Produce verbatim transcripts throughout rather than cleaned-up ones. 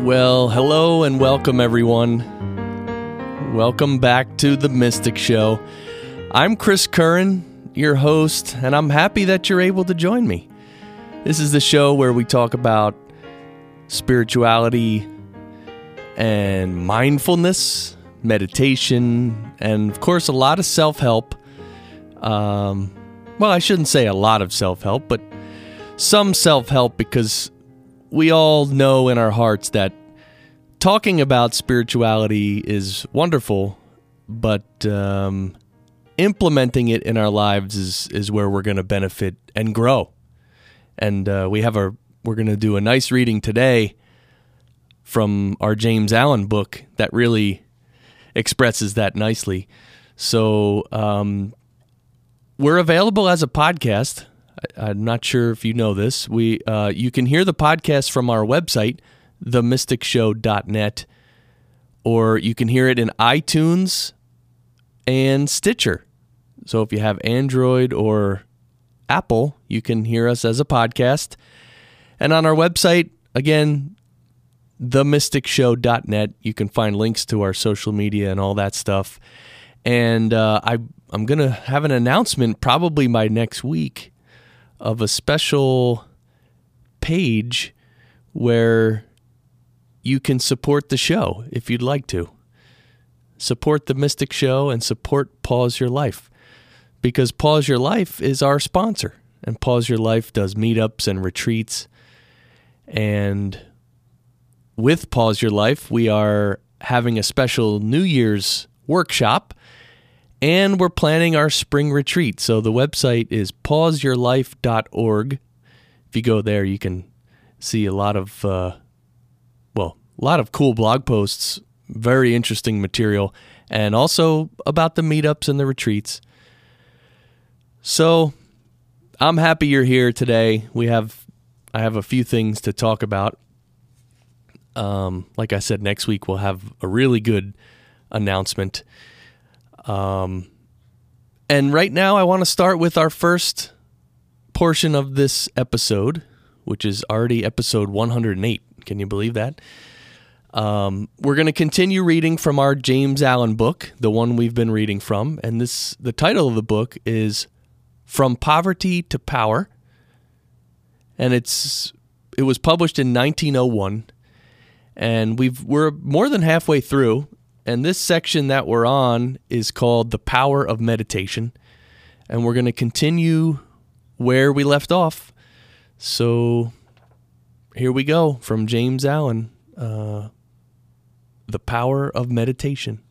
Well, hello and welcome, everyone. Welcome back to The Mystic Show. I'm Chris Curran, your host, and I'm happy that you're able to join me. This is the show where we talk about spirituality and mindfulness, meditation, and, of course, a lot of self-help. Um, well, I shouldn't say a lot of self-help, but some self-help, because we all know in our hearts that talking about spirituality is wonderful, but um, implementing it in our lives is, is where we're going to benefit and grow. And uh, we have our we're going to do a nice reading today from our James Allen book that really expresses that nicely. So um, we're available as a podcast. I'm not sure if you know this. We uh, you can hear the podcast from our website, the mystic show dot net, or you can hear it in iTunes and Stitcher. So if you have Android or Apple, you can hear us as a podcast. And on our website, again, the mystic show dot net, you can find links to our social media and all that stuff. And uh, I, I'm going to have an announcement probably by next week of a special page where you can support the show if you'd like to. Support The Mystic Show and support Pause Your Life, because Pause Your Life is our sponsor, and Pause Your Life does meetups and retreats. And with Pause Your Life, we are having a special New Year's workshop, and we're planning our spring retreat. So the website is pause your life dot org. If you go there, you can see a lot of, uh, well, a lot of cool blog posts, very interesting material, and also about the meetups and the retreats. So I'm happy you're here today. We have, I have a few things to talk about. Um, like I said, next week we'll have a really good announcement. Um, and right now I want to start with our first portion of this episode, which is already episode one hundred eight. Can you believe that? Um, we're going to continue reading from our James Allen book, the one we've been reading from. And this, the title of the book is From Poverty to Power. And it's, it was published in nineteen oh one, and we've, we're more than halfway through. And this section that we're on is called The Power of Meditation. And we're going to continue where we left off. So here we go from James Allen, uh, The Power of Meditation.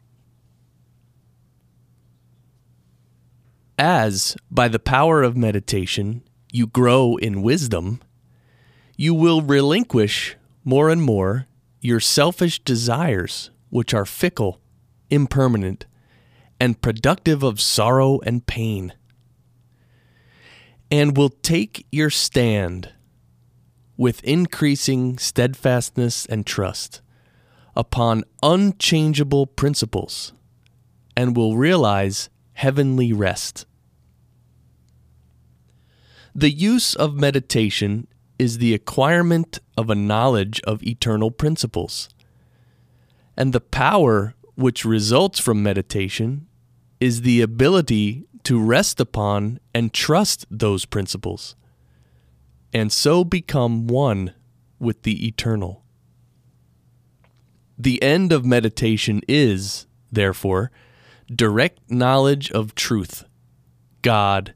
As by the power of meditation you grow in wisdom, you will relinquish more and more your selfish desires, which are fickle, impermanent, and productive of sorrow and pain, and will take your stand with increasing steadfastness and trust upon unchangeable principles, and will realize heavenly rest. The use of meditation is the acquirement of a knowledge of eternal principles. And the power which results from meditation is the ability to rest upon and trust those principles, and so become one with the eternal. The end of meditation is, therefore, direct knowledge of truth, God,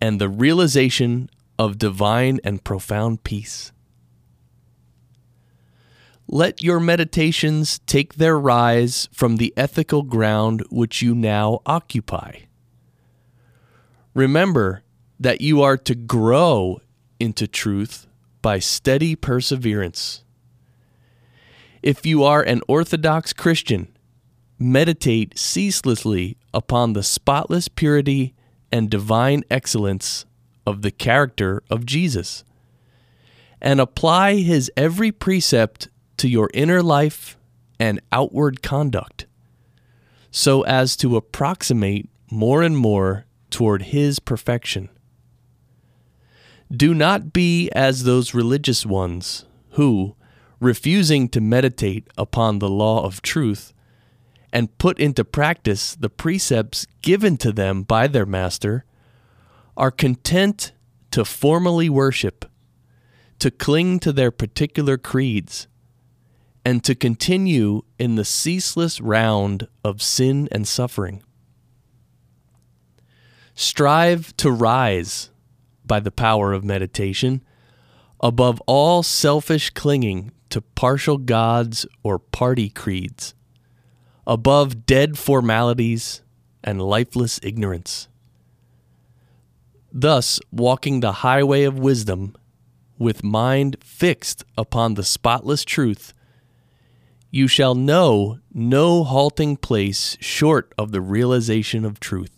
and the realization of divine and profound peace. Let your meditations take their rise from the ethical ground which you now occupy. Remember that you are to grow into truth by steady perseverance. If you are an Orthodox Christian, meditate ceaselessly upon the spotless purity and divine excellence of the character of Jesus, and apply his every precept to your inner life and outward conduct, so as to approximate more and more toward his perfection. Do not be as those religious ones who, refusing to meditate upon the law of truth and put into practice the precepts given to them by their master, are content to formally worship, to cling to their particular creeds, and to continue in the ceaseless round of sin and suffering. Strive to rise, by the power of meditation, above all selfish clinging to partial gods or party creeds, above dead formalities and lifeless ignorance, thus walking the highway of wisdom with mind fixed upon the spotless truth. You shall know no halting place short of the realization of truth.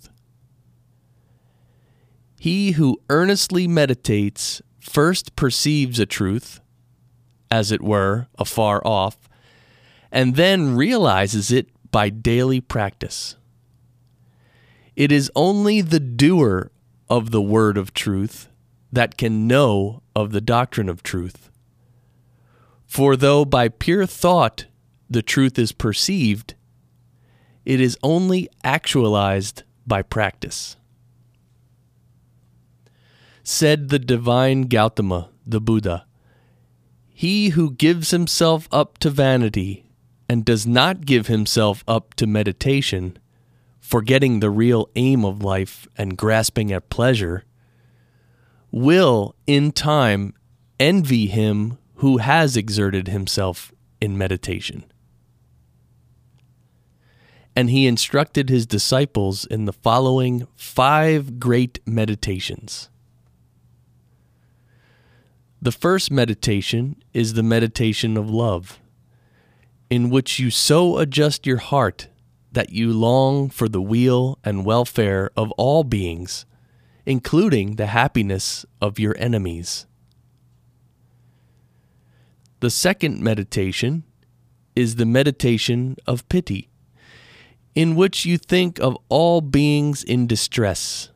He who earnestly meditates first perceives a truth, as it were, afar off, and then realizes it by daily practice. It is only the doer of the word of truth that can know of the doctrine of truth. For though by pure thought the truth is perceived, it is only actualized by practice. Said the divine Gautama, the Buddha, "He who gives himself up to vanity and does not give himself up to meditation, forgetting the real aim of life and grasping at pleasure, will in time envy him who has exerted himself in meditation." And he instructed his disciples in the following five great meditations. The first meditation is the meditation of love, in which you so adjust your heart that you long for the weal and welfare of all beings, including the happiness of your enemies. The second meditation is the meditation of pity, in which you think of all beings in distress,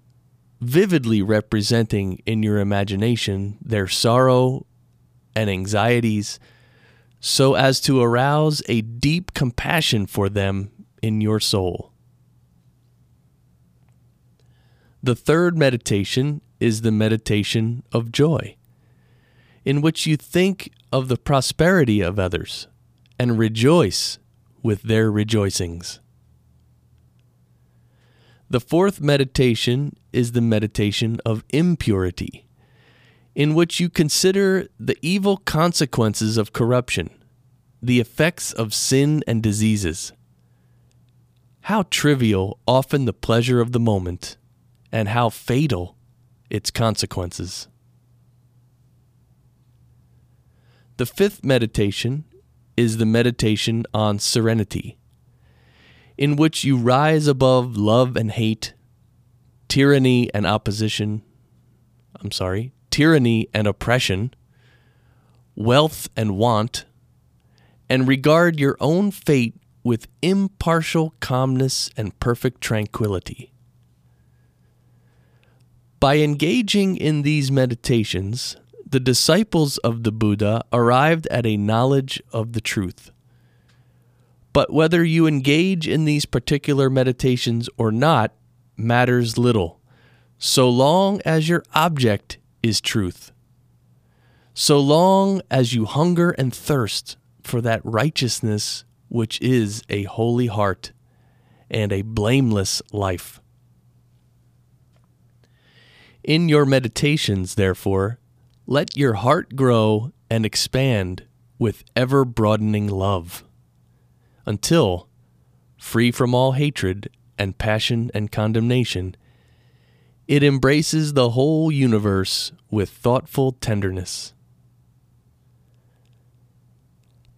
vividly representing in your imagination their sorrow and anxieties, so as to arouse a deep compassion for them in your soul. The third meditation is the meditation of joy, in which you think of the prosperity of others and rejoice with their rejoicings. The fourth meditation is the meditation of impurity, in which you consider the evil consequences of corruption, the effects of sin and diseases. How trivial often the pleasure of the moment, and how fatal its consequences. The fifth meditation is the meditation on serenity, in which you rise above love and hate, tyranny and opposition, I'm sorry, tyranny and oppression, wealth and want, and regard your own fate with impartial calmness and perfect tranquility. By engaging in these meditations, the disciples of the Buddha arrived at a knowledge of the truth. But whether you engage in these particular meditations or not matters little, so long as your object is truth, so long as you hunger and thirst for that righteousness which is a holy heart and a blameless life. In your meditations, therefore, let your heart grow and expand with ever-broadening love, until, free from all hatred and passion and condemnation, it embraces the whole universe with thoughtful tenderness.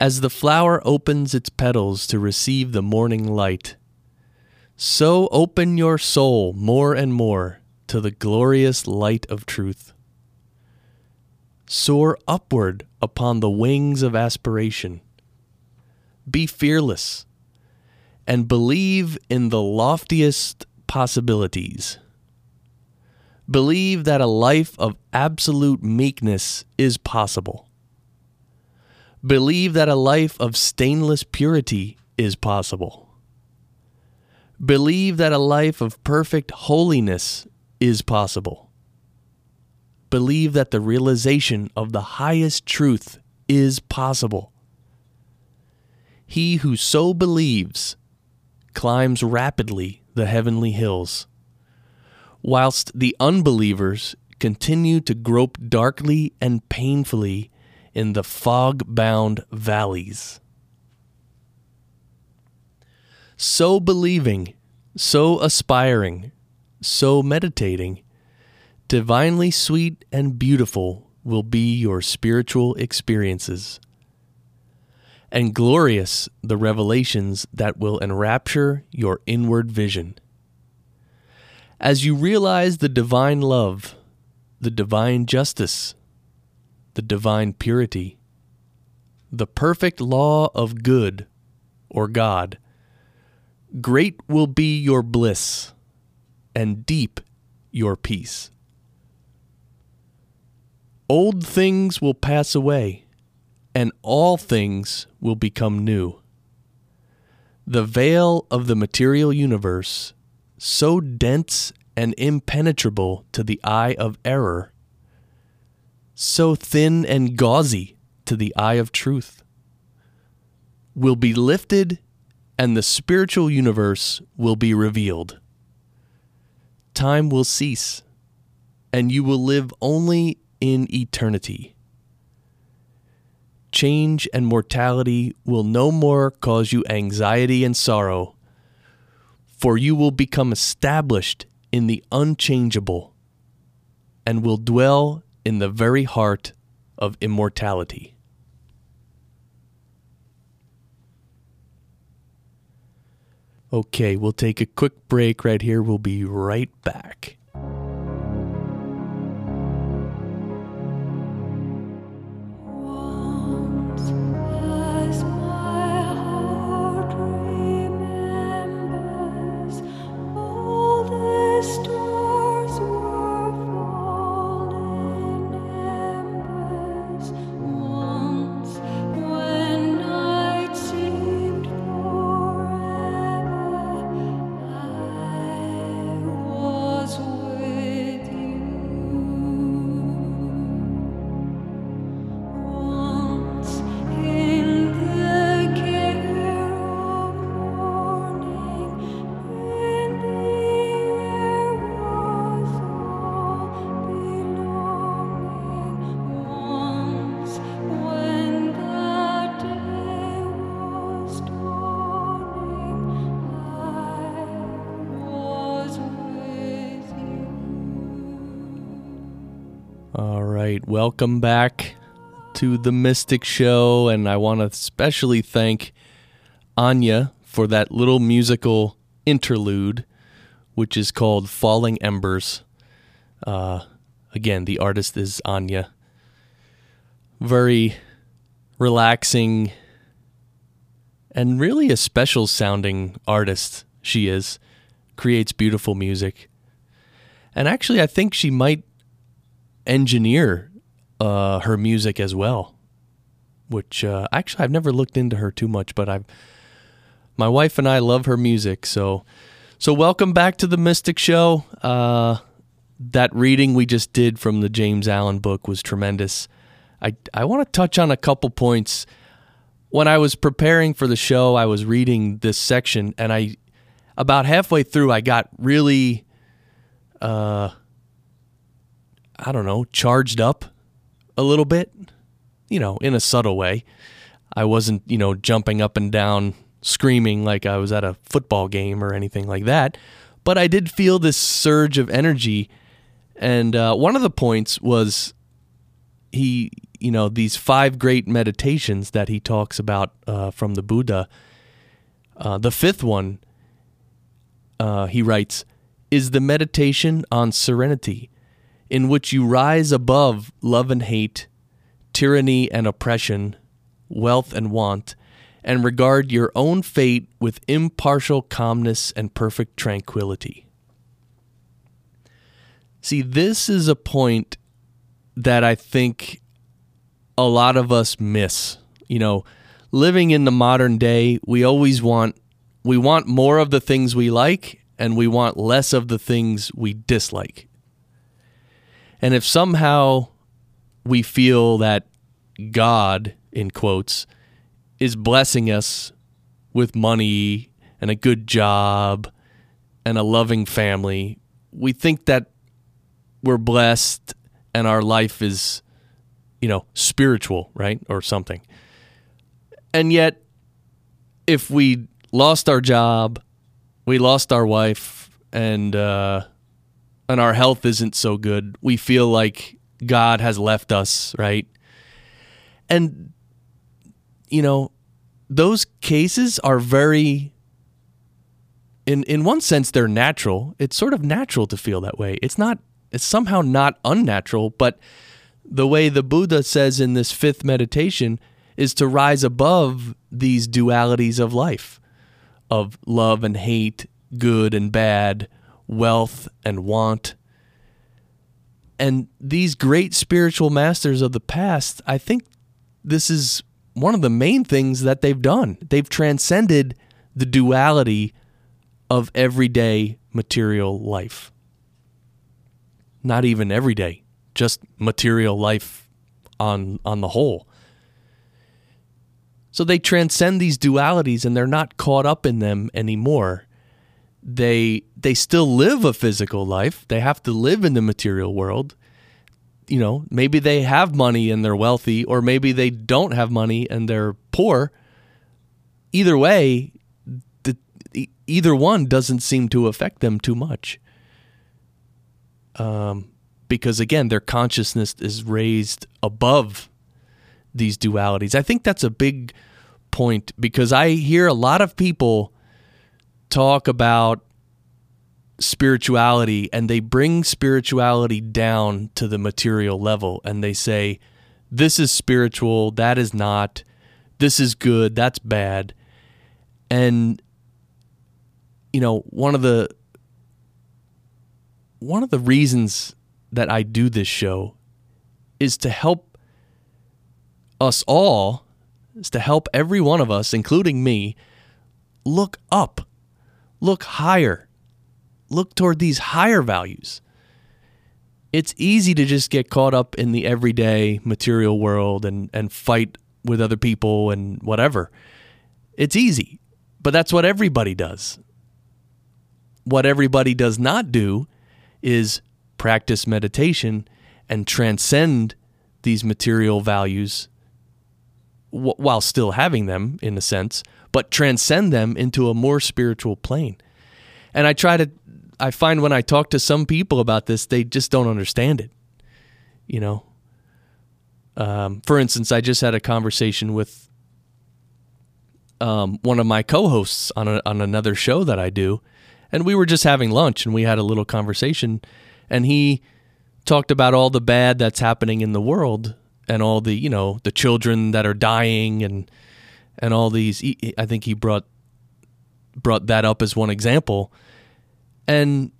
As the flower opens its petals to receive the morning light, so open your soul more and more to the glorious light of truth. Soar upward upon the wings of aspiration. Be fearless and believe in the loftiest possibilities. Believe that a life of absolute meekness is possible. Believe that a life of stainless purity is possible. Believe that a life of perfect holiness is possible. Believe that the realization of the highest truth is possible. He who so believes climbs rapidly the heavenly hills, whilst the unbelievers continue to grope darkly and painfully in the fog-bound valleys. So believing, so aspiring, so meditating, divinely sweet and beautiful will be your spiritual experiences, and glorious the revelations that will enrapture your inward vision. As you realize the divine love, the divine justice, the divine purity, the perfect law of good or God, great will be your bliss, and deep your peace. Old things will pass away, and all things will become new. The veil of the material universe, so dense and impenetrable to the eye of error, so thin and gauzy to the eye of truth, will be lifted, and the spiritual universe will be revealed. Time will cease, and you will live only in eternity. Change and mortality will no more cause you anxiety and sorrow, for you will become established in the unchangeable and will dwell in the very heart of immortality. Okay, we'll take a quick break right here. We'll be right back. Welcome back to The Mystic Show, and I want to especially thank Anya for that little musical interlude, which is called Falling Embers. Uh, again, the artist is Anya. Very relaxing and really a special sounding artist she is. Creates beautiful music. And actually, I think she might engineer uh, her music as well, which uh, actually I've never looked into her too much, but I've my wife and I love her music. So, so welcome back to The Mystic Show. Uh, that reading we just did from the James Allen book was tremendous. I I want to touch on a couple points. When I was preparing for the show, I was reading this section, and I about halfway through I got really. Uh, I don't know, charged up a little bit. you know, in a subtle way. I wasn't, you know, jumping up and down screaming like I was at a football game or anything like that. But I did feel this surge of energy. And uh, one of the points was he, you know, these five great meditations that he talks about uh, from the Buddha. Uh, the fifth one, uh, he writes, is the meditation on serenity, in which you rise above love and hate, tyranny and oppression, wealth and want, and regard your own fate with impartial calmness and perfect tranquility. See, this is a point that I think a lot of us miss. You know, living in the modern day, we always want, we want more of the things we like, and we want less of the things we dislike. And if somehow we feel that God, in quotes, is blessing us with money and a good job and a loving family, we think that we're blessed and our life is, you know, spiritual, right? Or something. And yet, if we lost our job, we lost our wife, and uh, and our health isn't so good, we feel like God has left us, right? And you know, those cases are very, in in one sense, they're natural. It's sort of natural to feel that way. It's not, it's somehow not unnatural, but the way the Buddha says in this fifth meditation is to rise above these dualities of life, of love and hate, good and bad, wealth and want. And these great spiritual masters of the past, I think this is one of the main things that they've done. They've transcended the duality of everyday material life. Not even everyday, just material life on on the whole. So they transcend these dualities and they're not caught up in them anymore. They they still live a physical life. They have to live in the material world. You know, maybe they have money and they're wealthy, or maybe they don't have money and they're poor. Either way, the, either one doesn't seem to affect them too much. Um, because again, their consciousness is raised above these dualities. I think that's a big point, because I hear a lot of people talk about spirituality, and they bring spirituality down to the material level, and they say, this is spiritual, that is not, this is good, that's bad. And you know, one of the one of the reasons that I do this show is to help us all, is to help every one of us, including me, look up, look higher, look toward these higher values. It's easy to just get caught up in the everyday material world and, and fight with other people and whatever. It's easy, but that's what everybody does. What everybody does not do is practice meditation and transcend these material values w- while still having them, in a sense, but transcend them into a more spiritual plane. And I try to I find when I talk to some people about this, they just don't understand it, you know. Um, for instance, I just had a conversation with um, one of my co-hosts on a, on another show that I do, and we were just having lunch, and we had a little conversation, and he talked about all the bad that's happening in the world, and all the, you know, the children that are dying, and and all these. I think he brought brought that up as one example. And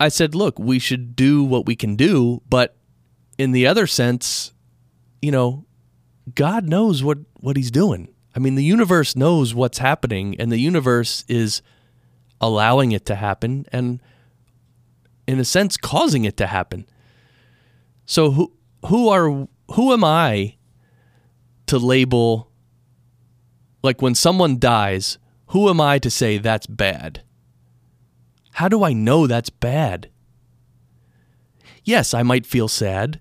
I said, look, we should do what we can do, but in the other sense, you know, God knows what, what he's doing. I mean, the universe knows what's happening, and the universe is allowing it to happen and, in a sense, causing it to happen. So who who are who am I to label, like when someone dies, who am I to say that's bad? How do I know that's bad? Yes, I might feel sad.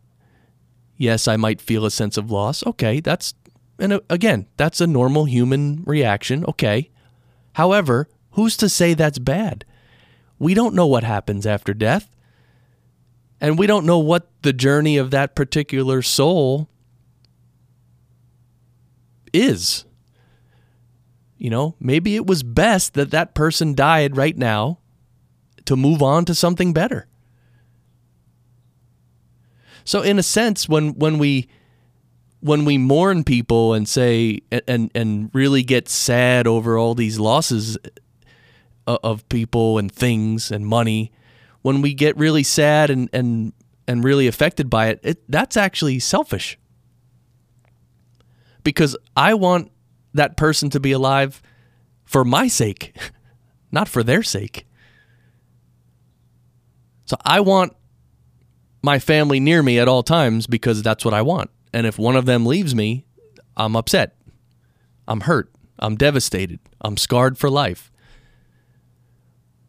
Yes, I might feel a sense of loss. Okay, that's, and again, that's a normal human reaction. Okay. However, who's to say that's bad? We don't know what happens after death. And we don't know what the journey of that particular soul is. You know, maybe it was best that that person died right now to move on to something better. So in a sense, when when we when we mourn people and say and and really get sad over all these losses of people and things and money, when we get really sad and and, and really affected by it, it, that's actually selfish. Because I want that person to be alive for my sake, not for their sake. So I want my family near me at all times because that's what I want. And if one of them leaves me, I'm upset. I'm hurt. I'm devastated. I'm scarred for life.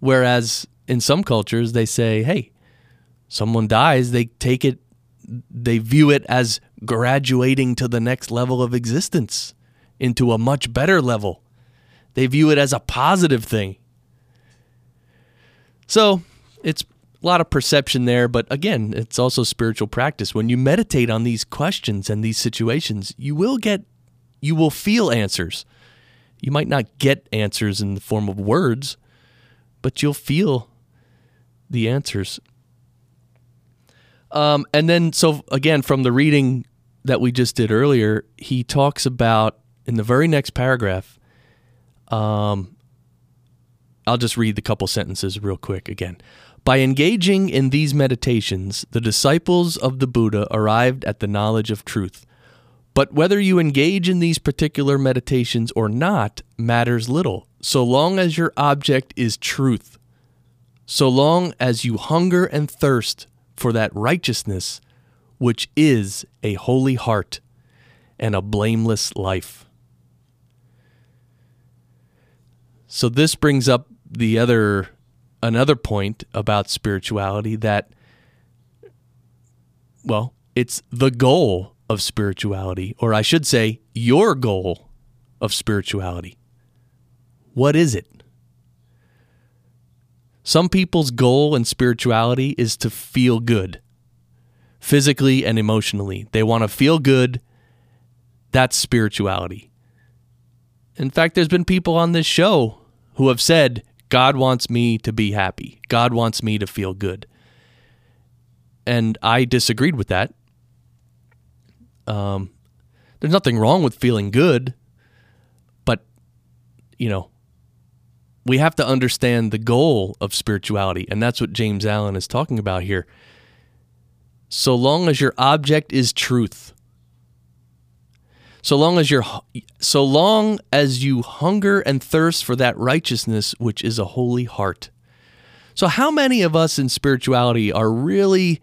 Whereas in some cultures, they say, hey, someone dies, they take it, they view it as graduating to the next level of existence, into a much better level. They view it as a positive thing. So it's a lot of perception there, but again, it's also spiritual practice. When you meditate on these questions and these situations, you will get, you will feel answers. You might not get answers in the form of words, but you'll feel the answers. Um, and then, so again, from the reading that we just did earlier, he talks about, in the very next paragraph, um, I'll just read the couple sentences real quick again. By engaging in these meditations, the disciples of the Buddha arrived at the knowledge of truth. But whether you engage in these particular meditations or not matters little, so long as your object is truth, so long as you hunger and thirst for that righteousness which is a holy heart and a blameless life. So this brings up the other another point about spirituality, that, well, it's the goal of spirituality, or I should say, your goal of spirituality. What is it? Some people's goal in spirituality is to feel good, physically and emotionally. They want to feel good. That's spirituality. In fact, there's been people on this show who have said, God wants me to be happy. God wants me to feel good. And I disagreed with that. Um, there's nothing wrong with feeling good, but, you know, we have to understand the goal of spirituality, and that's what James Allen is talking about here. So long as your object is truth, so long as you're, so long as you hunger and thirst for that righteousness which is a holy heart. So how many of us in spirituality are really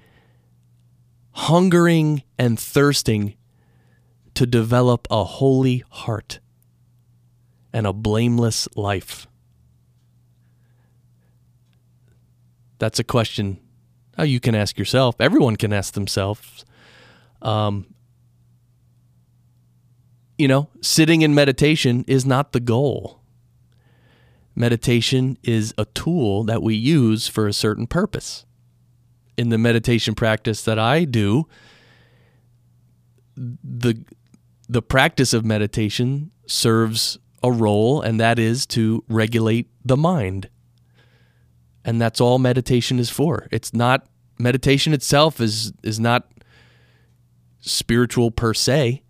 hungering and thirsting to develop a holy heart and a blameless life? That's a question you can ask yourself. Everyone can ask themselves. Um You know, sitting in meditation is not the goal. Meditation is a tool that we use for a certain purpose. In the meditation practice that I do, the the practice of meditation serves a role, and that is to regulate the mind. And that's all meditation is for. It's not, meditation itself is is not spiritual per se.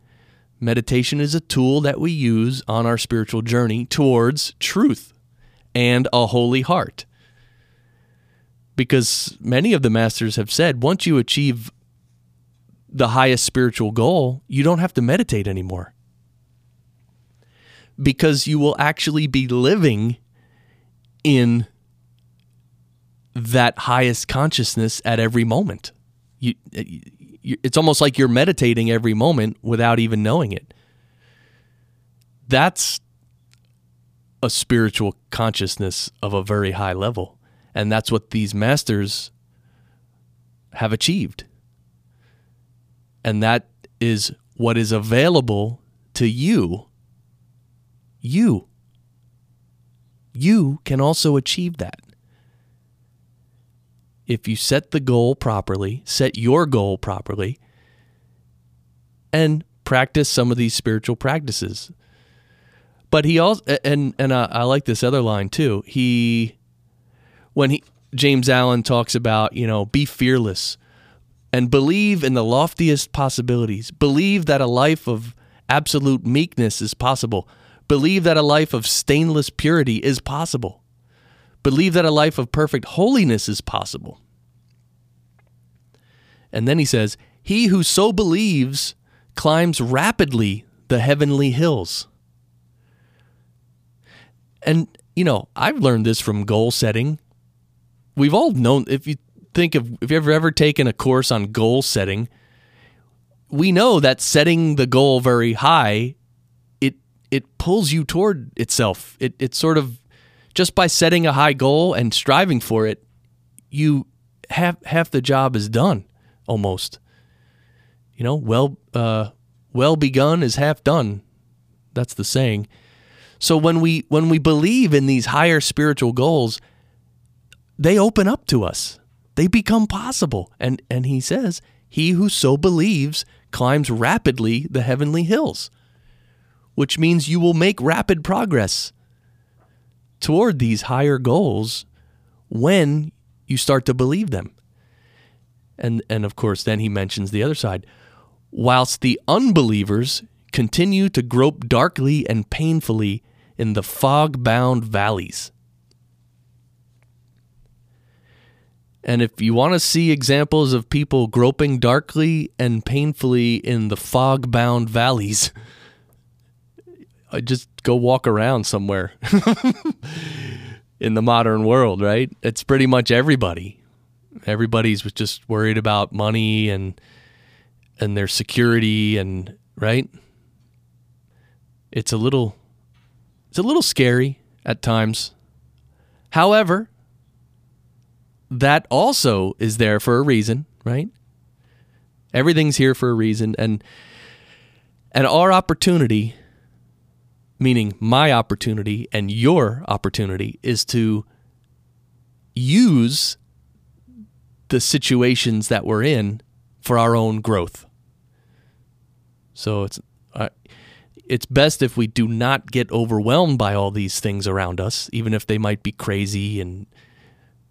Meditation is a tool that we use on our spiritual journey towards truth and a holy heart. Because many of the masters have said, once you achieve the highest spiritual goal, you don't have to meditate anymore. Because you will actually be living in that highest consciousness at every moment. You, you It's almost like you're meditating every moment without even knowing it. That's a spiritual consciousness of a very high level. And that's what these masters have achieved. And that is what is available to you. You. You can also achieve that. If you set the goal properly, set your goal properly, and practice some of these spiritual practices. But he also, and and I, I like this other line too. He, when he James Allen talks about, you know, be fearless and believe in the loftiest possibilities. Believe that a life of absolute meekness is possible. Believe that a life of stainless purity is possible. Believe that a life of perfect holiness is possible. And then he says, he who so believes climbs rapidly the heavenly hills. And, you know, I've learned this from goal setting. We've all known, if you think of, if you've ever taken a course on goal setting, we know that setting the goal very high, it it pulls you toward itself. It it sort of, just by setting a high goal and striving for it, you half half the job is done almost. You know, well uh, well begun is half done. That's the saying. So when we when we believe in these higher spiritual goals, they open up to us. They become possible. And and he says, he who so believes climbs rapidly the heavenly hills, which means you will make rapid progress toward these higher goals when you start to believe them. And and of course, then he mentions the other side. Whilst the unbelievers continue to grope darkly and painfully in the fog-bound valleys. And if you want to see examples of people groping darkly and painfully in the fog-bound valleys, just go walk around somewhere in the modern world, right? It's pretty much everybody. Everybody's just worried about money and and their security and, right? It's a little, it's a little scary at times. However, that also is there for a reason, right? Everything's here for a reason, and and our opportunity, meaning my opportunity and your opportunity, is to use the situations that we're in for our own growth. So it's. Uh, It's best if we do not get overwhelmed by all these things around us, even if they might be crazy and,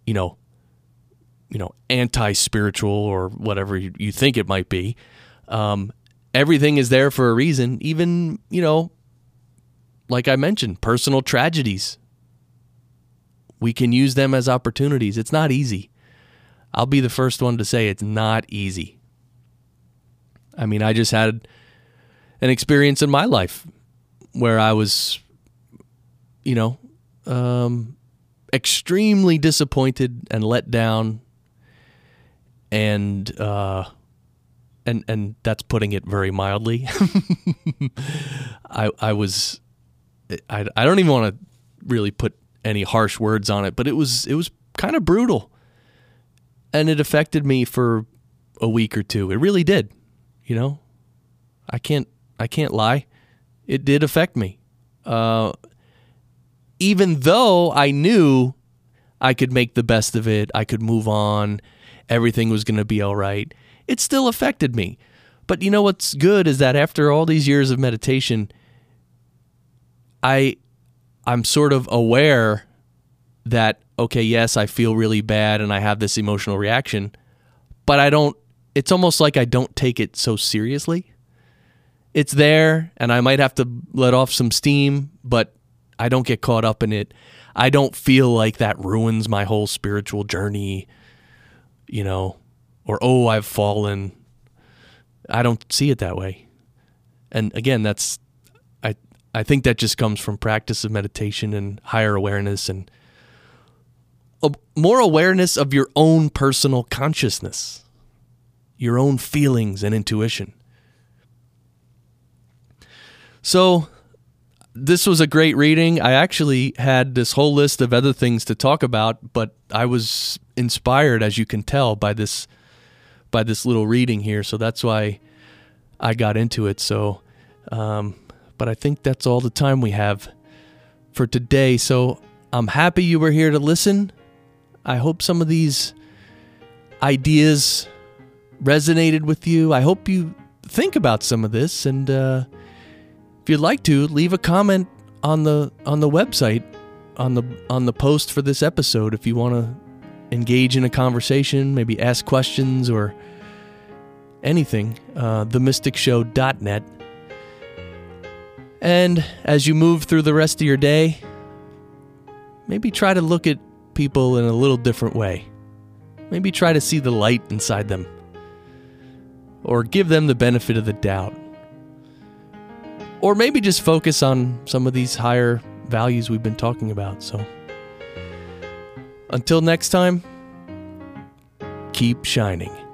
you know, you know, anti-spiritual or whatever you, you think it might be. Um, everything is there for a reason. Even, you know, like I mentioned, personal tragedies. We can use them as opportunities. It's not easy. I'll be the first one to say it's not easy. I mean, I just had an experience in my life where I was, you know, um, extremely disappointed and let down, and uh, and and that's putting it very mildly. I I was, I I don't even want to really put any harsh words on it, but it was it was kind of brutal, and it affected me for a week or two. It really did, you know. I can't. I can't lie. It did affect me. Uh, even though I knew I could make the best of it, I could move on, everything was going to be all right, it still affected me. But you know what's good is that after all these years of meditation, I, I'm sort of aware that, okay, yes, I feel really bad and I have this emotional reaction, but I don't, it's almost like I don't take it so seriously. It's there, and I might have to let off some steam, but I don't get caught up in it. I don't feel like that ruins my whole spiritual journey, you know, or, oh, I've fallen. I don't see it that way. And again, that's, I, I think that just comes from practice of meditation and higher awareness and a, more awareness of your own personal consciousness, your own feelings and intuition. So this was a great reading. I actually had this whole list of other things to talk about, but I was inspired, as you can tell, by this by this little reading here. So that's why I got into it. So, um, but I think that's all the time we have for today. So I'm happy you were here to listen. I hope some of these ideas resonated with you. I hope you think about some of this, and uh, if you'd like to, leave a comment on the on the website, on the on the post for this episode. If you want to engage in a conversation, maybe ask questions or anything, uh, the mystic show dot net. And as you move through the rest of your day, maybe try to look at people in a little different way. Maybe try to see the light inside them, or give them the benefit of the doubt. Or maybe just focus on some of these higher values we've been talking about. So until next time, keep shining.